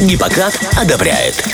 Гиппократ одобряет.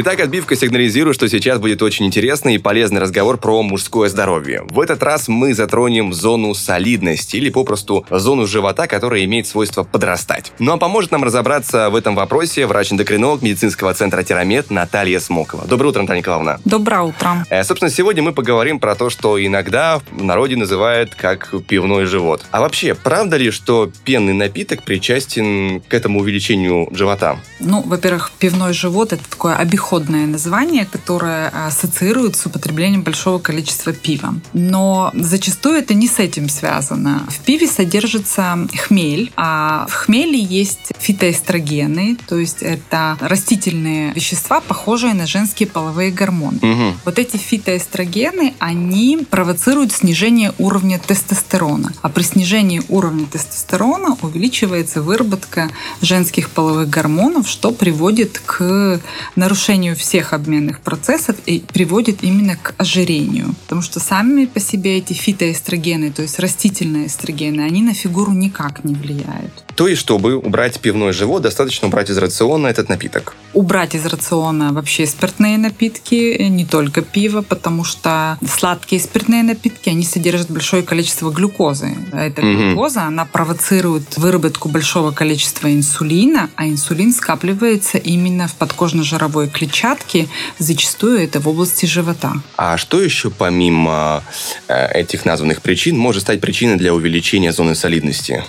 Итак, отбивка сигнализирует, что сейчас будет очень интересный и полезный разговор про мужское здоровье. В этот раз мы затронем зону солидности, или попросту зону живота, которая имеет свойство подрастать. Ну а поможет нам разобраться в этом вопросе врач-эндокринолог медицинского центра «Тирамед» Наталья Смокова. Доброе утро, Наталья Николаевна. Доброе утро. Собственно, сегодня мы поговорим про то, что иногда в народе называют как пивной живот. А вообще, правда ли, что пенный напиток причастен к этому увеличению живота? Ну, во-первых, пивной живот – это такое обиходное название, которое ассоциируют с употреблением большого количества пива. Но зачастую это не с этим связано. В пиве содержится хмель, а в хмеле есть фитоэстрогены, то есть это растительные вещества, похожие на женские половые гормоны. Угу. Вот эти фитоэстрогены, они провоцируют снижение уровня тестостерона. А при снижении уровня тестостерона увеличивается выработка женских половых гормонов, что приводит к нарушению всех обменных процессов и приводит именно к ожирению. Потому что сами по себе эти фитоэстрогены, то есть растительные эстрогены, они на фигуру никак не влияют. То есть, чтобы убрать пивной живот, достаточно убрать из рациона этот напиток? Убрать из рациона вообще спиртные напитки, не только пиво, потому что сладкие спиртные напитки, они содержат большое количество глюкозы. Эта глюкоза, она провоцирует выработку большого количества инсулина, а инсулин скапливается именно в подкожно-жировой клетчатки, зачастую это в области живота. А что еще помимо этих названных причин может стать причиной для увеличения зоны солидности?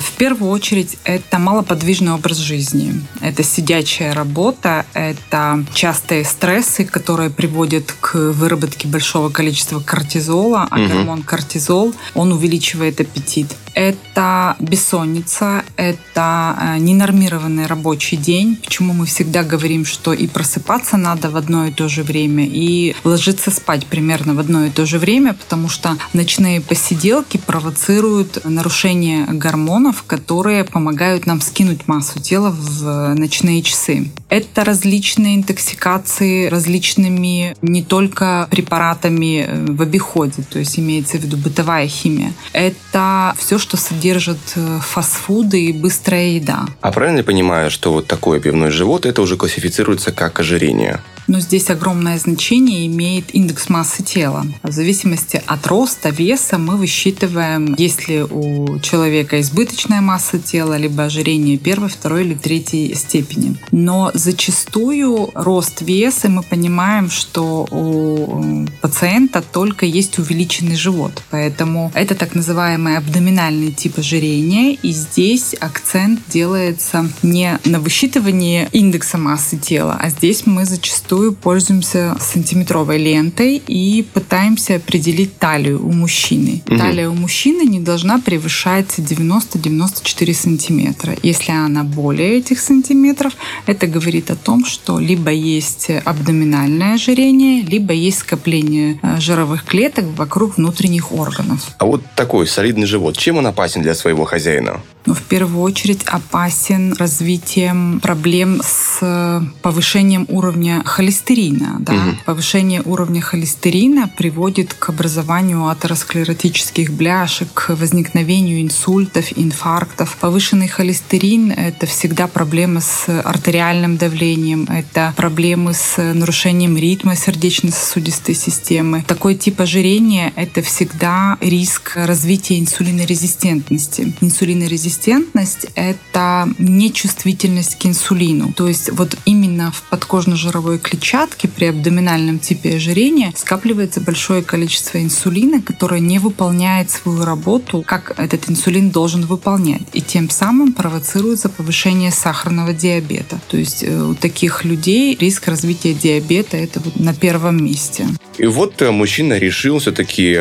В первую очередь, это малоподвижный образ жизни. Это сидячая работа, это частые стрессы, которые приводят к выработке большого количества кортизола, а гормон кортизол, он увеличивает аппетит. Это бессонница, это ненормированный рабочий день, почему мы всегда говорим, что и просыпаться надо в одно и то же время, и ложиться спать примерно в одно и то же время, потому что ночные посиделки провоцируют нарушение гормонов, которые помогают нам скинуть массу тела в ночные часы. Это различные интоксикации различными не только препаратами в обиходе, то есть имеется в виду бытовая химия. Это все, что содержит фастфуды и быстрая еда. А правильно я понимаю, что вот такой пивной живот, это уже классифицируется как ожирение? Но здесь огромное значение имеет индекс массы тела. В зависимости от роста, веса мы высчитываем, есть ли у человека избыточная масса тела, либо ожирение первой, второй или третьей степени. Но зачастую рост веса, мы понимаем, что у пациента только есть увеличенный живот. Поэтому это так называемый абдоминальный тип ожирения. И здесь акцент делается не на высчитывании индекса массы тела, а здесь мы зачастую пользуемся сантиметровой лентой и пытаемся определить талию у мужчины. Талия у мужчины не должна превышать 90-94 сантиметра. Если она более этих сантиметров, это говорит о том, что либо есть абдоминальное ожирение, либо есть скопление жировых клеток вокруг внутренних органов. А вот такой солидный живот, чем он опасен для своего хозяина? Ну, в первую очередь опасен развитием проблем с повышением уровня холестерина. Да? Повышение уровня холестерина приводит к образованию атеросклеротических бляшек, к возникновению инсультов, инфарктов. Повышенный холестерин – это всегда проблемы с артериальным давлением, это проблемы с нарушением ритма сердечно-сосудистой системы. Такой тип ожирения – это всегда риск развития инсулинорезистентности. Инсулинорезистентность – это нечувствительность к инсулину. То есть вот именно в подкожно-жировой клетчатке при абдоминальном типе ожирения скапливается большое количество инсулина, которое не выполняет свою работу, как этот инсулин должен выполнять. И тем самым провоцируется повышение сахарного диабета. То есть у таких людей риск развития диабета – это вот на первом месте. И вот мужчина решил все-таки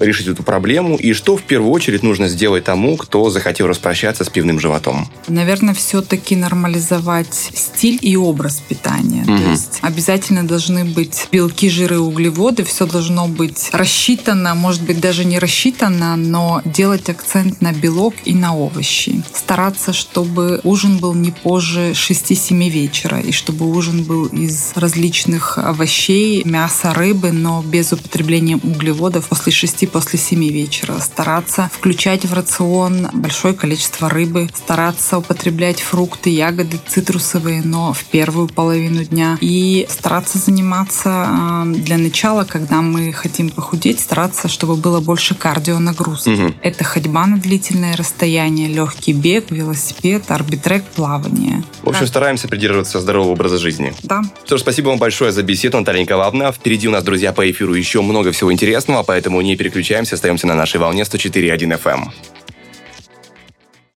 решить эту проблему. И что в первую очередь нужно сделать тому, кто захотел распрощаться с пивным животом? Наверное, все-таки нормализовать стиль и образ питания. То есть есть обязательно должны быть белки, жиры, углеводы. Все должно быть рассчитано, может быть, даже не рассчитано, но делать акцент на белок и на овощи. Стараться, чтобы ужин был не позже 6-7 вечера, и чтобы ужин был из различных овощей, мяса, рыбы, но без употребления углеводов после 6, после 7 вечера. Стараться включать в рацион большое количество рыбы, стараться употреблять фрукты, ягоды, цитрусовые, но в первую половину дня. И стараться заниматься для начала, когда мы хотим похудеть, стараться, чтобы было больше кардионагрузки. Это ходьба на длительное расстояние, легкий бег, велосипед, арбитрек, плавание. В общем, стараемся придерживаться здорового образа жизни. Да. Что ж, спасибо вам большое за беседу, Наталья Николаевна. Впереди у нас, друзья, по эфиру еще много всего интересного, поэтому не переключаемся, остаемся на нашей волне 104.1 FM.